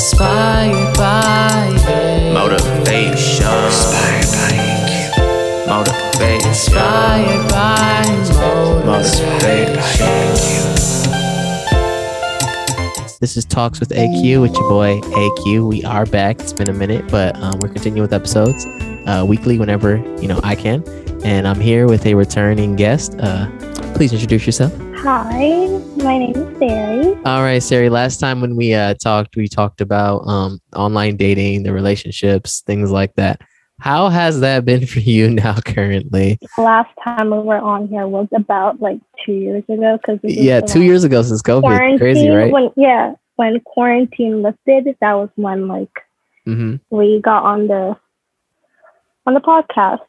Inspired by AQ. Motivation. Inspired by AQ. Motivation. Inspired by AQ. This is Talks with AQ with your boy AQ. We are back. It's been a minute, but we're continuing with episodes weekly whenever I can. And I'm here with a returning guest. Please introduce yourself. Hi, my name is Sari. All right, Sari. Last time when we talked about online dating, the relationships, things like that. How has that been for you now currently? Last time we were on here was about 2 years ago. Yeah, 2 years ago since COVID. Crazy, right? When quarantine lifted, that was when we got on the podcast.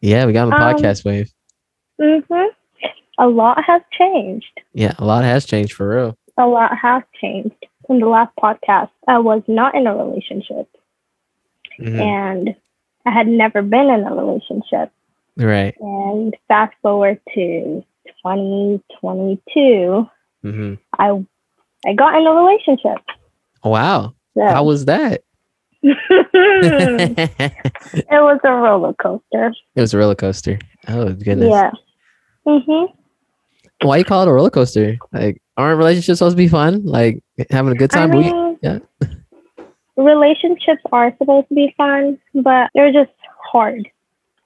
Yeah, we got on the podcast wave. Mm-hmm. A lot has changed. Yeah, a lot has changed for real. A lot has changed. In the last podcast, I was not in a relationship. Mm-hmm. And I had never been in a relationship. Right. And fast forward to 2022, mm-hmm. I got in a relationship. Wow. So. How was that? It was a roller coaster. It was a roller coaster. Oh, goodness. Yeah. Mm-hmm. Why you call it a roller coaster? Aren't relationships supposed to be fun? Having a good time? Relationships are supposed to be fun, but they're just hard.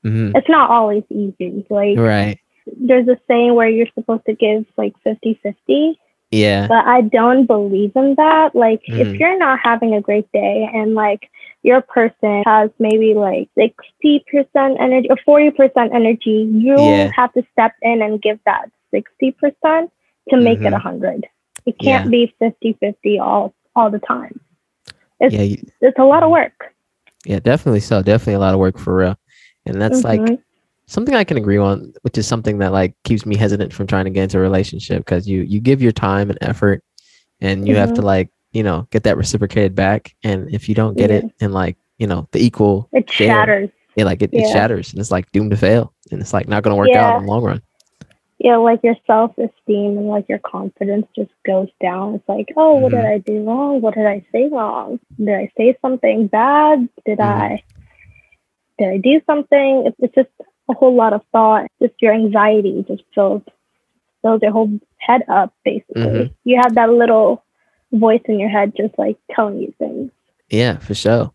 Mm-hmm. It's not always easy. Right. There's a saying where you're supposed to give 50-50. Yeah. But I don't believe in that. If you're not having a great day and your person has maybe 60% energy or 40% energy, you have to step in and give that 60% to make it 100. It can't be 50-50 all the time. It's a lot of work. Yeah, definitely so. Definitely a lot of work for real. And that's something I can agree on, which is something that keeps me hesitant from trying to get into a relationship, because you give your time and effort and you have to get that reciprocated back. And if you don't get it in the equal, it shatters. Yeah, it shatters, and it's doomed to fail, and it's not going to work out in the long run. Yeah, your self-esteem and your confidence just goes down. It's what did I do wrong? What did I say wrong? Did I say something bad? Did I do something? It's just a whole lot of thought. Just your anxiety just fills your whole head up. Basically, you have that little voice in your head just telling you things. Yeah, for sure.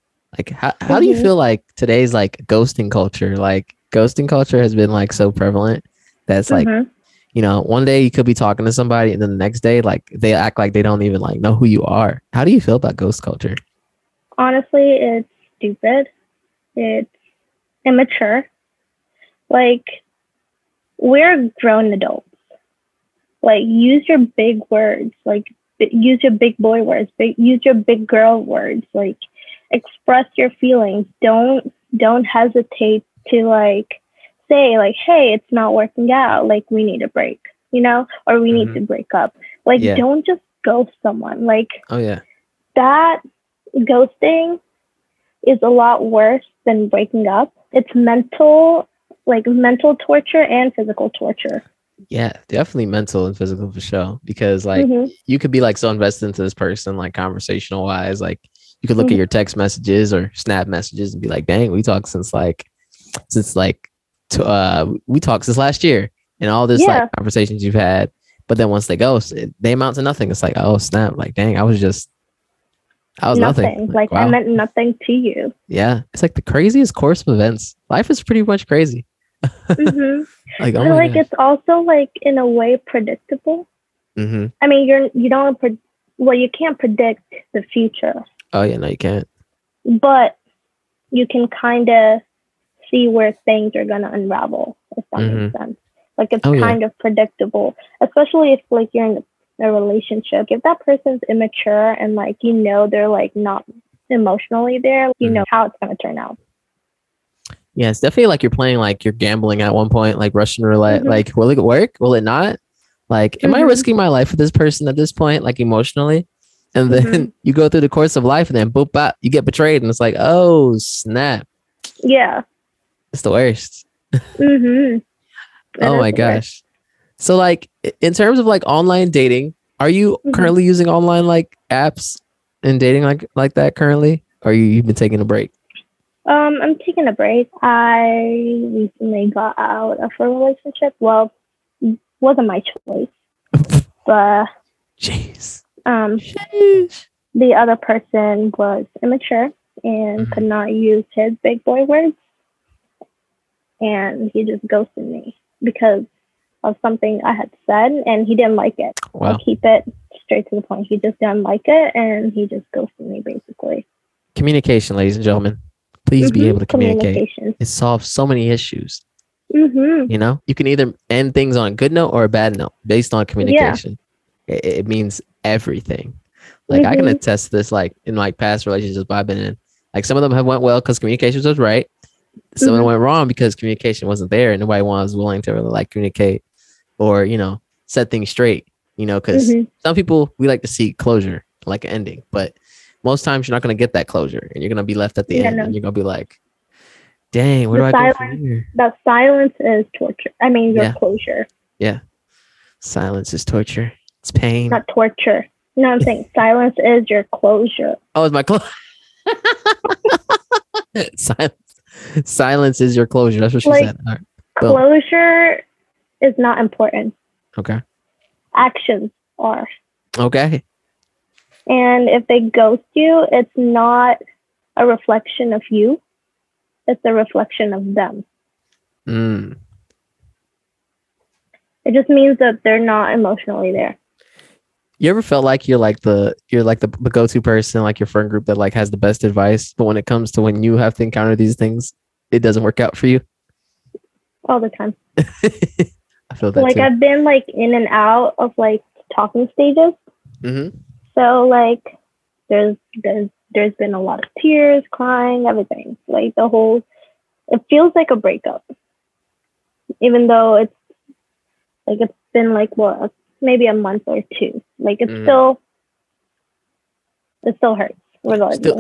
How do you feel today's ghosting culture? Ghosting culture has been so prevalent that's one day you could be talking to somebody and then the next day they act like they don't even know who you are. How do you feel about ghost culture? Honestly, it's stupid. It's immature. We're grown adults. Use your big words. Use your big boy words, use your big girl words, express your feelings. Don't hesitate to say hey, it's not working out, we need a break, or we need to break up. Don't just ghost someone. That ghosting is a lot worse than breaking up. It's mental torture and physical torture. Yeah, definitely mental and physical for sure, because you could be so invested into this person, conversational wise, you could look at your text messages or snap messages and be dang, we talked since since last year, and all this conversations you've had. But then once they ghost, they amount to nothing. It's oh snap, dang, I was nothing. Wow. I meant nothing to you. Yeah, it's the craziest course of events. Life is pretty much crazy. It's also in a way predictable. I mean, you can't predict the future. Oh yeah, no, you can't. But you can kind of see where things are gonna unravel, if that makes sense. It's kind of predictable, especially if you're in a relationship. If that person's immature and they're not emotionally there, you know how it's gonna turn out. Yeah, it's definitely you're playing you're gambling at one point, Russian roulette. Will it work? Will it not? Am I risking my life with this person at this point, emotionally? And then you go through the course of life, and then boop, bop, you get betrayed, and it's oh snap. Yeah, it's the worst. Oh my gosh. So in terms of online dating, are you currently using online apps in dating like that currently? Or you've been taking a break? I'm taking a break. I recently got out of a relationship. Well, it wasn't my choice. But jeez. The other person was immature and could not use his big boy words. And he just ghosted me because of something I had said, and he didn't like it. Wow. I'll keep it straight to the point. He just didn't like it, and he just ghosted me, basically. Communication, ladies and gentlemen. Please be able to communicate. It solves so many issues. You know, you can either end things on a good note or a bad note based on communication. Yeah. It means everything. Like I can attest to this, like in like past relationships I've been in, like some of them have went well because communication was right. Some of them went wrong because communication wasn't there and nobody was willing to really like communicate or, you know, set things straight, you know, because some people, we like to see closure, like an ending, but most times you're not going to get that closure and you're going to be left at the end and you're going to be like, dang, where do I go from here? That silence is torture. I mean, your closure. Yeah. Silence is torture. It's pain. Not torture. No, I'm saying silence is your closure. Oh, it's my closure. Silence is your closure. That's what she said. All right. Closure is not important. Okay. Actions are. Okay. And if they ghost you, it's not a reflection of you. It's a reflection of them. Mm. It just means that they're not emotionally there. You ever felt like you're like the go-to person, like your friend group that like has the best advice, but when it comes to when you have to encounter these things, it doesn't work out for you? All the time. I feel that. Like too. I've been like in and out of like talking stages. So like there's been a lot of tears, crying, everything. Like the whole, it feels like a breakup, even though it's been like what, maybe a month or two. Like it's still hurts.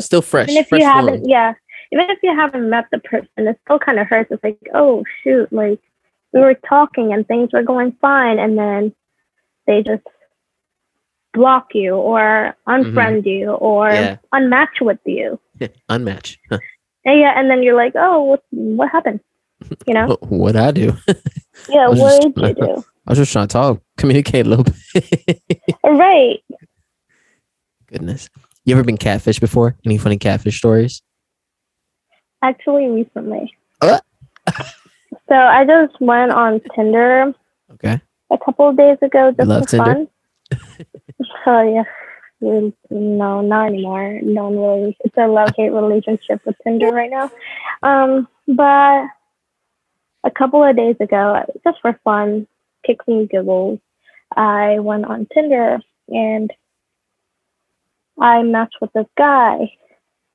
Still fresh. And if you haven't, even if you haven't met the person, it still kind of hurts. It's like, oh shoot, like we were talking and things were going fine, and then they just block you or unfriend you or unmatch with you. Unmatch. Huh. And then you're like, oh, what happened? You know? What'd I do? What did you do? I was just trying to talk, communicate a little bit. Right. Goodness. You ever been catfished before? Any funny catfish stories? Actually, recently. So I just went on Tinder a couple of days ago just for fun. Oh yeah. No, not anymore. No, really. It's a love-hate relationship with Tinder right now. But a couple of days ago, just for fun, kicks and giggles, I went on Tinder and I matched with this guy.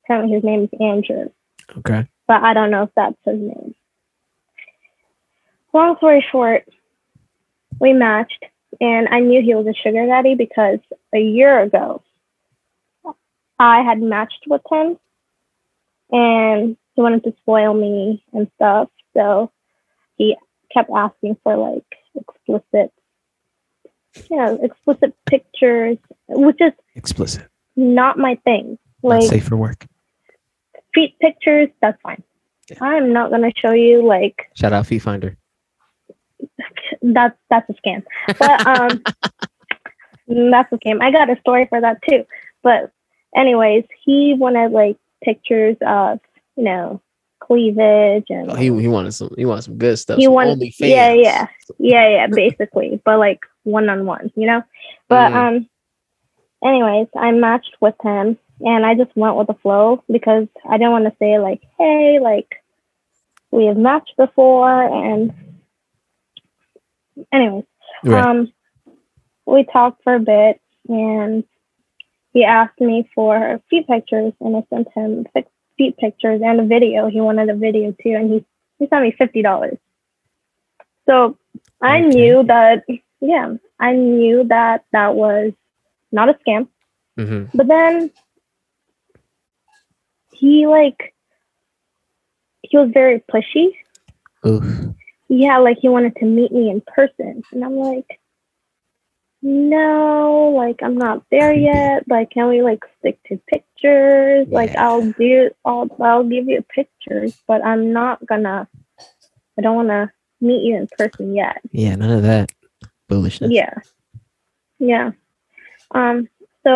Apparently his name is Andrew. Okay. But I don't know if that's his name. Long story short, we matched. And I knew he was a sugar daddy because a year ago, I had matched with him and he wanted to spoil me and stuff. So he kept asking for like explicit pictures, which is explicit, not my thing. Like not safe for work. Feet pictures, that's fine. Yeah. I'm not going to show you like. Shout out Feet Finder. That's a scam, but that's a scam. I got a story for that too. But anyways, he wanted like pictures of, you know, cleavage and he wanted some good stuff. He wanted basically, but like one-on-one, you know. But anyways, I matched with him and I just went with the flow because I didn't want to say like, hey, like we have matched before and. Anyways, we talked for a bit and he asked me for feet pictures and I sent him feet pictures and a video. He wanted a video too and he sent me $50. So I knew that, that was not a scam. But then he was very pushy. Oof. Yeah, like he wanted to meet me in person. And I'm like, no, like I'm not there yet. Like, can we like stick to to pictures. Yeah. Like I'll give you pictures, but I don't want to meet you in person yet. Yeah, none of that foolishness. Yeah. So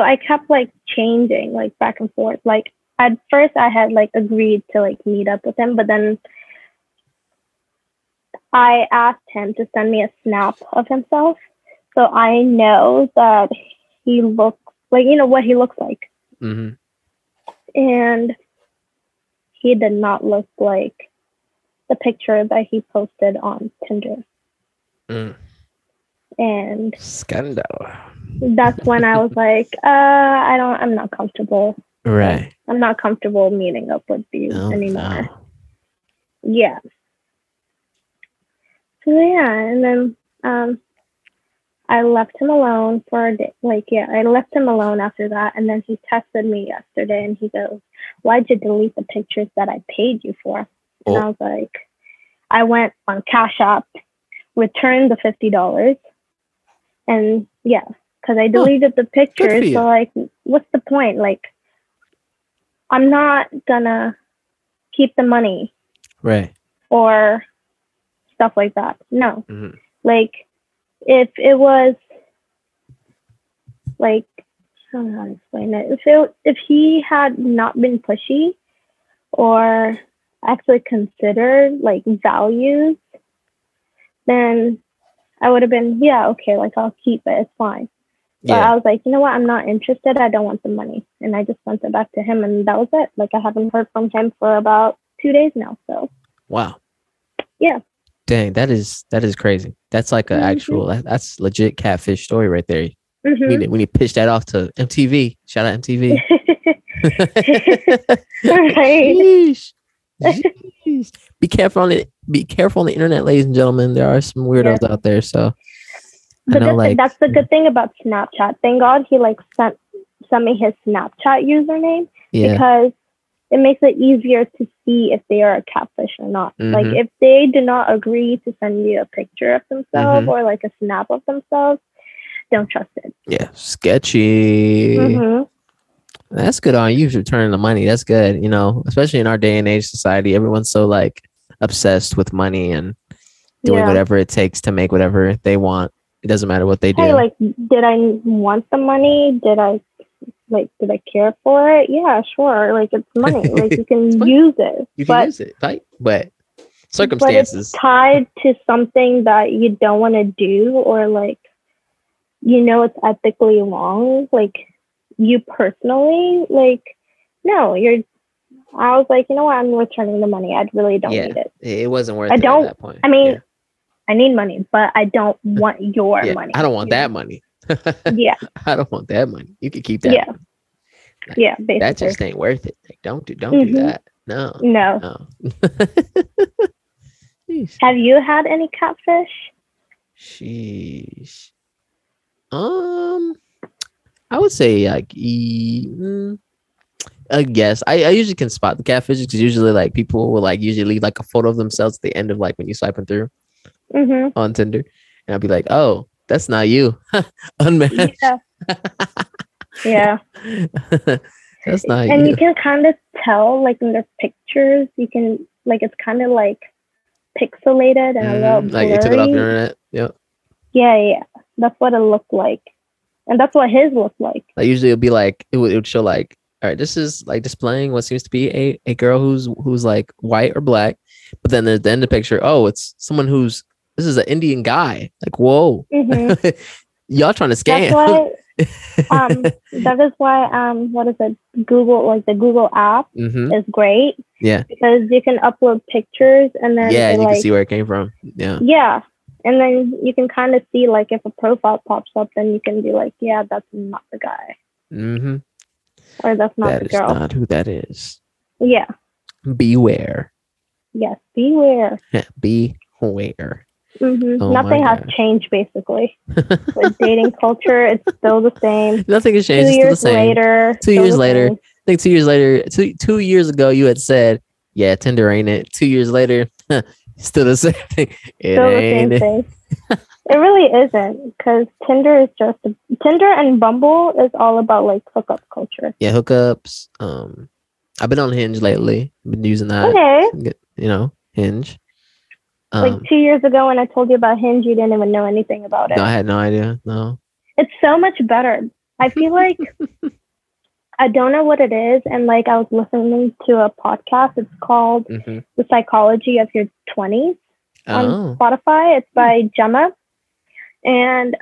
I kept like changing, like back and forth. Like at first I had like agreed to like meet up with him, but then I asked him to send me a snap of himself, so I know that he looks like, you know, what he looks like. Mm-hmm. And he did not look like the picture that he posted on Tinder. Mm. And scandal. That's when I was like, I'm not comfortable. Right. Like, I'm not comfortable meeting up with you anymore. No. Yeah. And then I left him alone for a day. I left him alone after that. And then he texted me yesterday and he goes, "Why'd you delete the pictures that I paid you for?" And I was like, I went on Cash App, returned the $50. And yeah, because I deleted the pictures. So like, what's the point? Like, I'm not gonna keep the money. Right. Or stuff like that. No. Mm-hmm. Like, if it was like, I don't know how to explain it. If he had not been pushy or actually considered like values, then I would have been, yeah, okay, like I'll keep it, it's fine. But yeah. I was like, you know what, I'm not interested, I don't want the money. And I just sent it back to him and that was it. Like, I haven't heard from him for about 2 days now. So wow. Yeah. Dang, that is crazy. That's like an actual, that's legit catfish story right there. Mm-hmm. We need to pitch that off to MTV. Shout out MTV. Right. Jeez. Be careful on the internet, ladies and gentlemen. There are some weirdos out there. So, but that's the good thing about Snapchat. Thank God he like sent me his Snapchat username because it makes it easier to see if they are a catfish or not. Mm-hmm. Like, if they do not agree to send you a picture of themselves or like a snap of themselves, don't trust it. Yeah, sketchy. Mm-hmm. That's good on you for returning the money. That's good, you know, especially in our day and age society. Everyone's so like obsessed with money and doing whatever it takes to make whatever they want. It doesn't matter what they do. Like, did I want the money? Did I care for it? Yeah, sure. Like, it's money. Like, you can use it. You can use it, right? But circumstances. But it's tied to something that you don't want to do, or like, you know, it's ethically wrong. Like, you personally, like, no, I was like, you know what? I'm returning the money. I really don't need it. It wasn't worth it at that point. I mean, I need money, but I don't want your money. I don't want that money. Yeah. I don't want that money. You could keep that. Yeah. Like, yeah, basically. That just ain't worth it. Like, don't do that. No. Have you had any catfish? Sheesh. I would say like I guess I usually can spot the catfish because usually like people will like usually leave like a photo of themselves at the end of like when you swiping through on Tinder, and I'll be like, oh, that's not you. Unmatched. Yeah. That's not you. And you can kind of tell, like, in their pictures, you can, like, it's kind of, like, pixelated and a little blurry. Like, you took it off the internet? Yep. Yeah. That's what it looked like. And that's what his looked like. Like, usually it'd be, like, it would show, like, all right, this is, like, displaying what seems to be a girl who's like, white or black. But then at the end of the picture, oh, it's someone who's, this is an Indian guy. Like, whoa. Mm-hmm. Y'all trying to scam. That's why, what is it? Google, like the Google app is great. Yeah. Because you can upload pictures and then. Yeah, you like, can see where it came from. Yeah. Yeah. And then you can kind of see like if a profile pops up, then you can be like, yeah, that's not the guy. Mm-hmm. Or that's not the girl. That's not who that is. Yeah. Beware. Yes, beware. Beware. Mm-hmm. Oh, nothing has changed basically. Like, dating culture, it's still the same. Nothing has changed. 2 years ago you had said, yeah, Tinder ain't it. 2 years later, still the same thing. It still ain't the same thing. It really isn't, because Tinder and Bumble is all about like hookup culture. Yeah, hookups. I've been on Hinge lately. Been using that. Okay. You know, Hinge. Like 2 years ago when I told you about Hinge, you didn't even know anything about it. No, I had no idea. No. It's so much better. I feel like I don't know what it is. And like I was listening to a podcast. It's called The Psychology of Your 20s on Spotify. It's by Gemma. And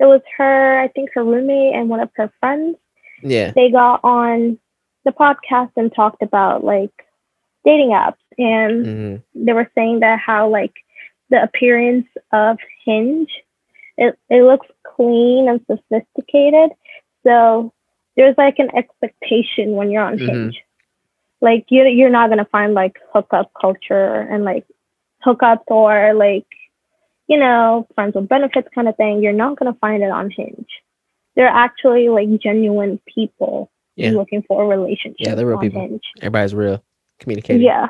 it was her, I think her roommate and one of her friends. Yeah. They got on the podcast and talked about like dating apps. And they were saying that how like the appearance of Hinge, it looks clean and sophisticated. So there's like an expectation when you're on Hinge. Like you're not going to find like hookup culture and like hookups or like, you know, friends with benefits kind of thing. You're not going to find it on Hinge. They're actually like genuine people looking for a relationship. Yeah, they're real people. Hinge. Everybody's real. Communicating. Yeah.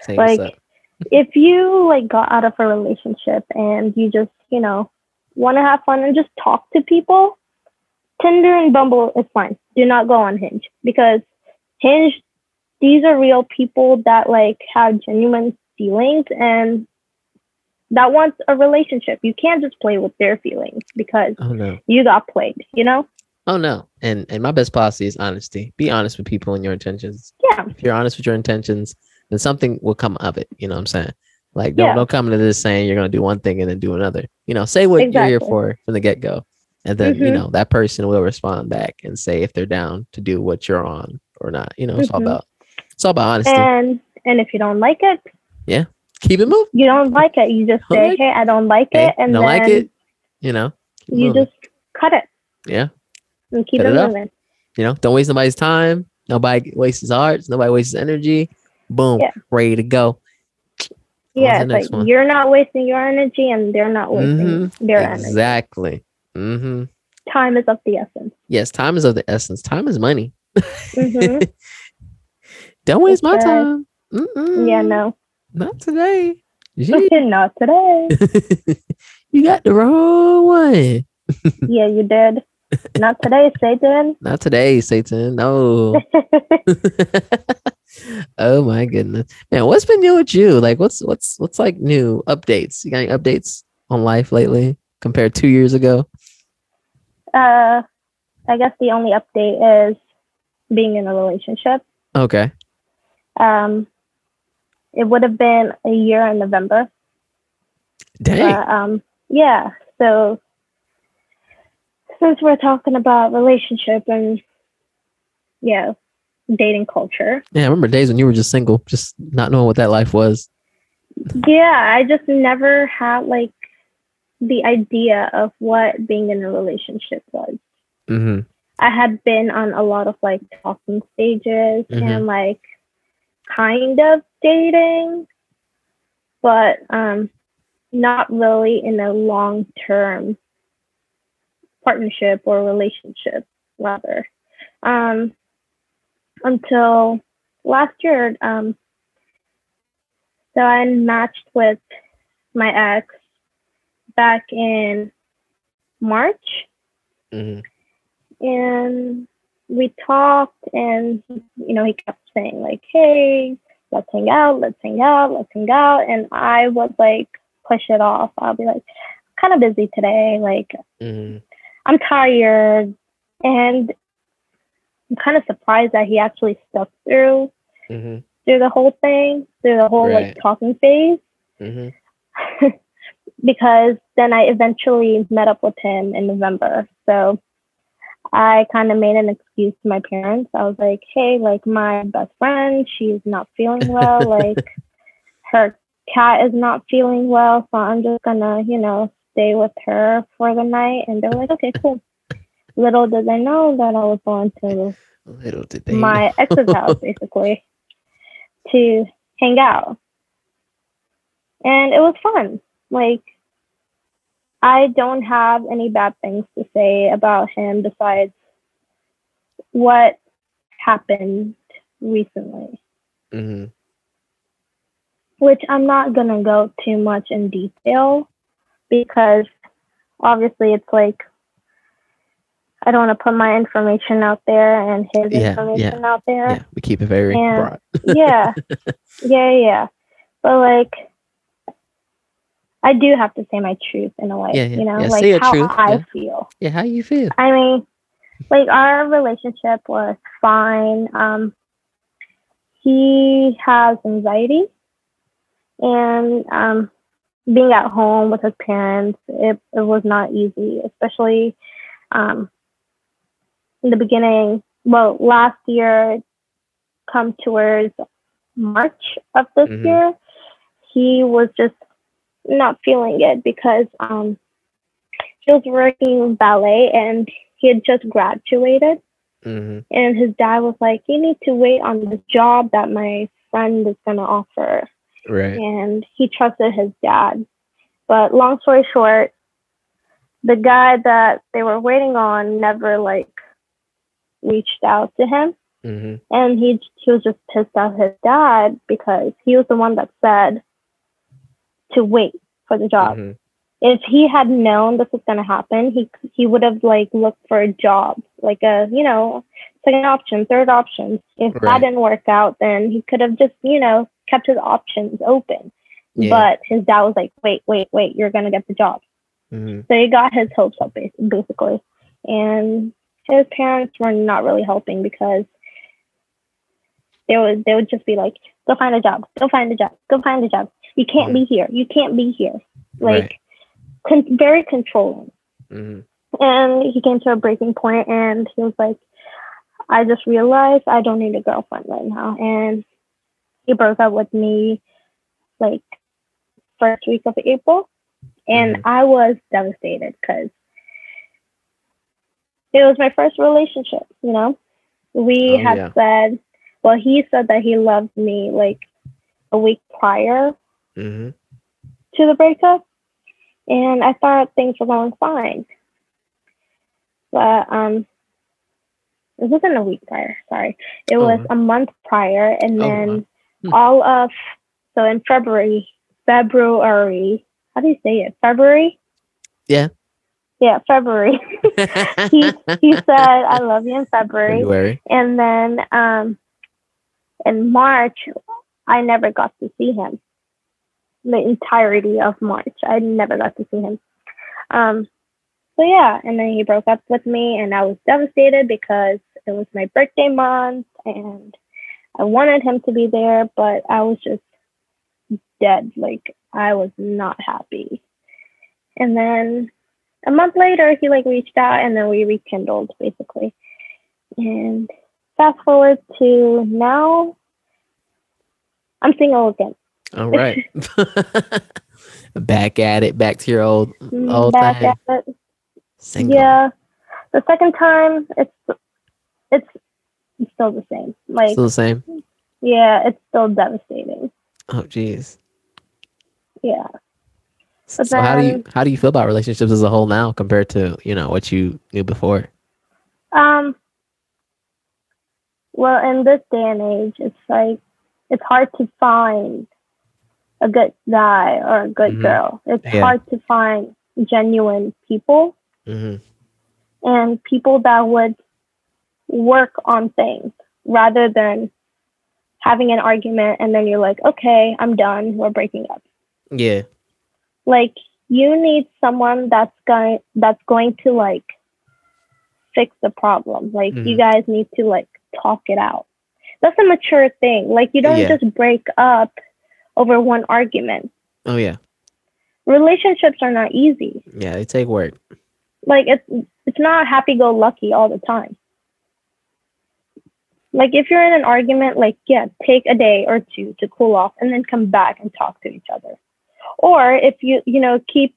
Saying like if you like got out of a relationship and you just, you know, want to have fun and just talk to people, Tinder and Bumble is fine. Do not go on Hinge, because Hinge, these are real people that like have genuine feelings and that wants a relationship. You can't just play with their feelings because you got played, you know? Oh, no. And my best policy is honesty. Be honest with people and your intentions. Yeah. If you're honest with your intentions, then something will come of it. You know what I'm saying? Like, don't come into this saying you're going to do one thing and then do another. You know, say what you're here for from the get-go. And then, you know, that person will respond back and say if they're down to do what you're on or not. You know, it's all about honesty. And if you don't like it. Yeah. Keep it moving. You don't like it. You just say, hey, I don't like it. And then like it, you know, you just cut it. Yeah. And keep it moving. You know, don't waste nobody's time. Nobody wastes hearts. Nobody wastes energy. Boom. Yeah. Ready to go. Yeah. It's like you're not wasting your energy and they're not wasting their energy. Exactly. Time is of the essence. Yes. Time is of the essence. Time is money. Don't waste my time. Yeah, no. Not today. Not today. You got the wrong one. Yeah, you did. Not today, Satan. Not today, Satan. No. Oh my goodness, man. What's been new with you? Like, what's like new updates? You got any updates on life lately compared to 2 years ago? I guess the only update is being in a relationship. Okay. It would have been a year in November. Dang. Yeah. So since we're talking about relationship and, yeah, dating culture. Yeah, I remember days when you were just single, just not knowing what that life was. Yeah, I just never had, like, the idea of what being in a relationship was. I had been on a lot of, like, talking stages and, like, kind of dating, but not really in a long-term partnership or relationship, rather. Until last year, so I matched with my ex back in March, and we talked, and you know, he kept saying like, hey, let's hang out. And I would like push it off. I'll be like, kind of busy today. Like, I'm tired. And I'm kind of surprised that he actually stuck through the whole thing, through the whole like talking phase. Because then I eventually met up with him in November. So I kind of made an excuse to my parents. I was like, hey, like my best friend, she's not feeling well. Like her cat is not feeling well. So I'm just gonna, you know, stay with her for the night. And they're like, okay, cool. Little did they know that I was going to my ex's house, basically, to hang out. And it was fun. Like, I don't have any bad things to say about him besides what happened recently, which I'm not going to go too much in detail because obviously it's like, I don't want to put my information out there and his information out there. Yeah, we keep it very broad. But like, I do have to say my truth in a way, you know, like how I feel. Yeah, how you feel. I mean, like our relationship was fine. He has anxiety and being at home with his parents, it was not easy, especially in the beginning. Well, last year, come towards March of this year, he was just not feeling it because he was working ballet and he had just graduated. And his dad was like, you need to wait on the job that my friend is going to offer. Right. And he trusted his dad. But long story short, the guy that they were waiting on never like reached out to him. And he was just pissed at his dad because he was the one that said to wait for the job. If he had known this was going to happen, he would have like looked for a job, like a, you know, second option, third option. If that didn't work out, then he could have just, you know, kept his options open. But his dad was like, wait, you're going to get the job. So he got his hopes up basically. And his parents were not really helping because they would just be like, go find a job. You can't be here. Like, very controlling. And he came to a breaking point and he was like, I just realized I don't need a girlfriend right now. And he broke up with me like first week of April. And I was devastated because it was my first relationship, you know. We said, well, he said that he loved me like a week prior to the breakup. And I thought things were going fine. But it wasn't a week prior, sorry. It was a month prior. And then all of, so in February, how do you say it? February? Yeah. Yeah, February. he said, I love you in February. And then in March, I never got to see him. The entirety of March. I never got to see him. So yeah, and then he broke up with me and I was devastated because it was my birthday month and I wanted him to be there, but I was just dead. Like I was not happy. And then a month later he like reached out and then we rekindled basically. And fast forward to now, I'm single again. All right. Back at it. Back to your old back thing. At it. Single. Yeah. The second time, it's still the same. Like still the same? Yeah, it's still devastating. Oh, geez. Yeah. But so then, how do you feel about relationships as a whole now compared to, you know, what you knew before? Well, in this day and age, it's like, it's hard to find a good guy or a good girl. It's hard to find genuine people and people that would work on things rather than having an argument and then you're like, okay, I'm done. We're breaking up. Yeah. Like you need someone that's going to like fix the problem. Like you guys need to like talk it out. That's a mature thing. Like you don't just break up over one argument. Oh yeah. Relationships are not easy. Yeah, they take work. Like it's not happy go lucky all the time. Like if you're in an argument, like take a day or two to cool off and then come back and talk to each other. Or if you know, keep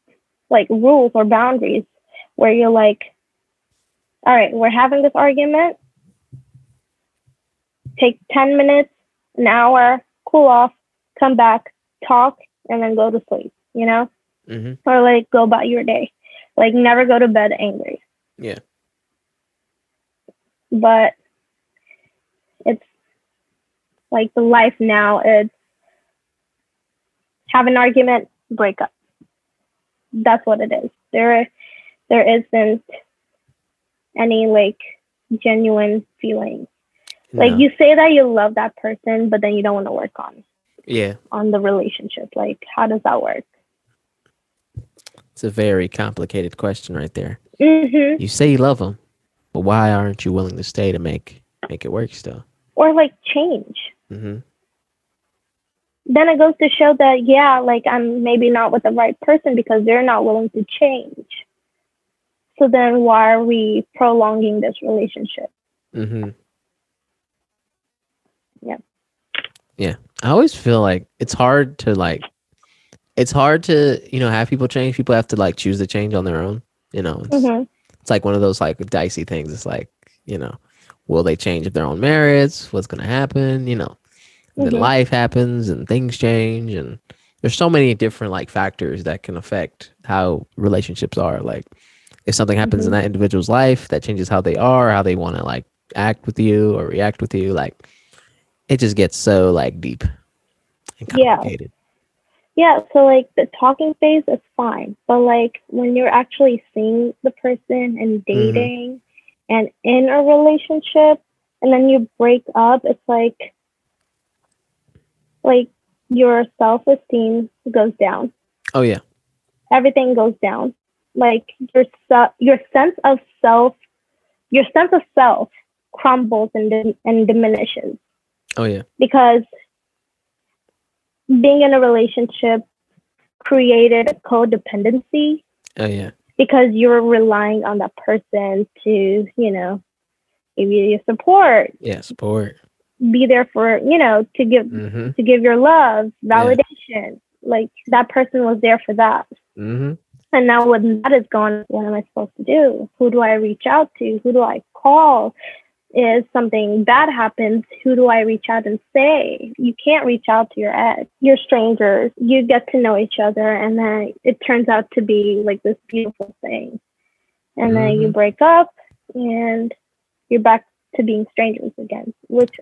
like rules or boundaries where you're like, all right, we're having this argument. Take 10 minutes, an hour, cool off, come back, talk, and then go to sleep, you know? Or like go about your day. Like never go to bed angry. Yeah. But it's like the life now is have an argument, break up. That's what it is. There there isn't any like genuine feeling. No. Like you say that you love that person, but then you don't want to work on the relationship. Like, how does that work? It's a very complicated question right there. Mm-hmm. You say you love them, but why aren't you willing to stay to make it work still? Or like change. Mm-hmm. Then it goes to show that, yeah, like I'm maybe not with the right person because they're not willing to change. So then why are we prolonging this relationship? Mm-hmm. Yeah. Yeah. I always feel like it's hard to, you know, have people change. People have to like choose to change on their own. You know, it's like one of those like dicey things. It's like, you know, will they change of their own merits? What's going to happen? You know, mm-hmm. Then life happens and things change. And there's so many different like factors that can affect how relationships are. Like if something happens in that individual's life that changes how they are, how they want to like act with you or react with you, like it just gets so like deep and complicated. Yeah, so like the talking phase is fine, but like when you're actually seeing the person and dating and in a relationship and then you break up, it's like your self-esteem goes down. Oh yeah. Everything goes down. Like your sense of self crumbles and diminishes. Oh yeah. Because being in a relationship created a codependency. Oh yeah. Because you're relying on that person to, you know, give you your support. Yeah, support. Be there for, you know, to give your love, validation. Yeah. Like that person was there for that. Mm-hmm. And now when that is gone, what am I supposed to do? Who do I reach out to? Who do I call? If something bad happens, who do I reach out and say? You can't reach out to your ex. You're strangers. You get to know each other, and then it turns out to be like this beautiful thing. And then you break up, and you're back to being strangers again, which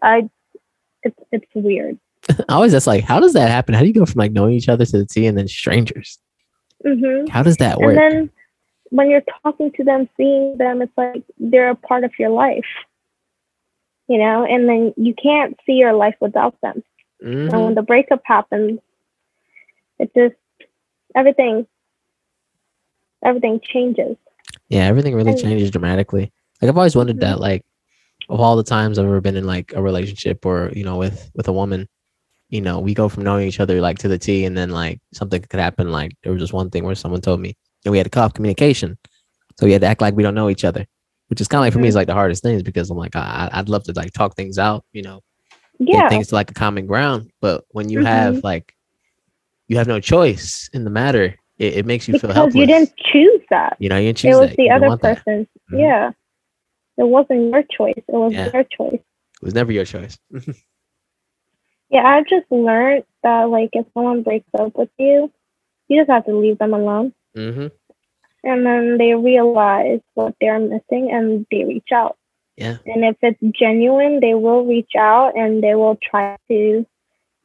it's weird. I always ask, like, how does that happen? How do you go from like knowing each other to the T and then strangers? Mm-hmm. How does that work? And then when you're talking to them, seeing them, it's like they're a part of your life. You know, and then you can't see your life without them. Mm-hmm. And when the breakup happens, it just, everything changes. Yeah, everything really changes dramatically. Like, I've always wondered that, like, of all the times I've ever been in, like, a relationship or, you know, with a woman, you know, we go from knowing each other, like, to the T, and then, like, something could happen. Like, there was just one thing where someone told me, and we had to cut off communication. So we had to act like we don't know each other. Which is kind of like, for me, is like the hardest thing, is because I'm like, I'd love to like talk things out, you know, get things to like a common ground. But when you have like, you have no choice in the matter, it makes you feel helpless. You didn't choose that. You know, you didn't choose that. It was the other person's. Mm-hmm. Yeah. It wasn't your choice. It was their choice. It was never your choice. Yeah. I've just learned that like if someone breaks up with you, you just have to leave them alone. Mm-hmm. And then they realize what they're missing and they reach out. Yeah. And if it's genuine, they will reach out and they will try to, you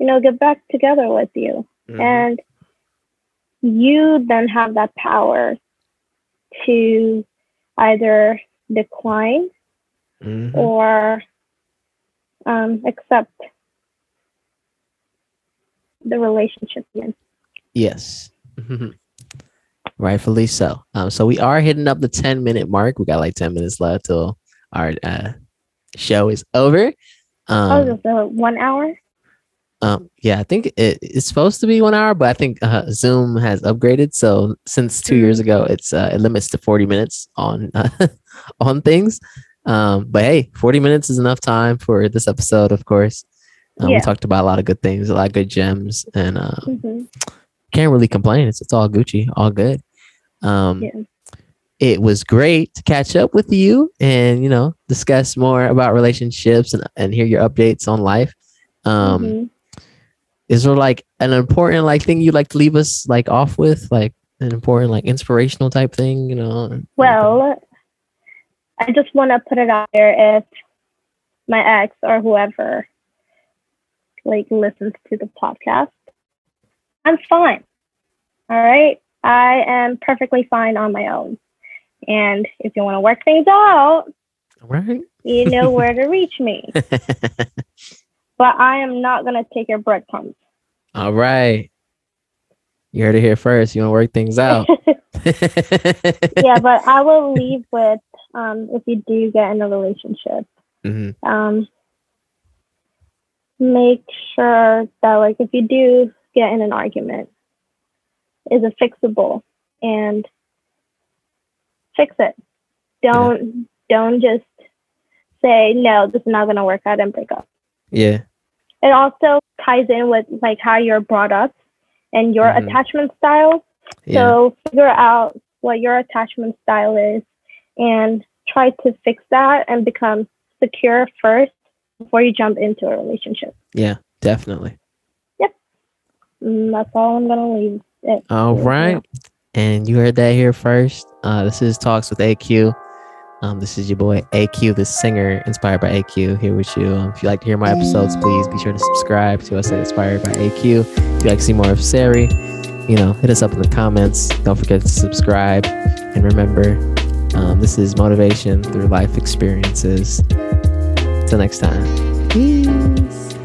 know, get back together with you. Mm-hmm. And you then have that power to either decline or accept the relationship again. Yes. Mm-hmm. Rightfully so. So we are hitting up the 10-minute mark. We got like 10 minutes left till our show is over. So 1 hour? Yeah, I think it's supposed to be 1 hour, but I think Zoom has upgraded. So since 2 years ago, it's it limits to 40 minutes on things. But hey, 40 minutes is enough time for this episode, of course. We talked about a lot of good things, a lot of good gems, and can't really complain. It's all Gucci, all good. It was great to catch up with you and, you know, discuss more about relationships and hear your updates on life. Is there like an important like thing you'd like to leave us like off with, like an important like inspirational type thing, you know? Well, I just want to put it out there, if my ex or whoever like listens to the podcast, I'm fine. All right. I am perfectly fine on my own. And if you want to work things out, right, you know where to reach me. But I am not going to take your breadcrumbs. All right. You heard it here first. You want to work things out. Yeah, but I will leave with, if you do get in a relationship, make sure that, like, if you do get in an argument, is it fixable? And fix it. Don't just say, no, this is not going to work out, and break up. Yeah. It also ties in with, like, how you're brought up and your attachment style. Yeah. So figure out what your attachment style is and try to fix that and become secure first before you jump into a relationship. Yeah, definitely. Yep. That's all I'm going to leave it. All right. And you heard that here first. This is Talks with AQ. This is your boy AQ, the singer, inspired by AQ, here with you. If you like to hear my episodes, please be sure to subscribe to us at Inspired by AQ. If you like to see more of Sari, you know, hit us up in the comments. Don't forget to subscribe. And remember, this is motivation through life experiences. Till next time. Peace.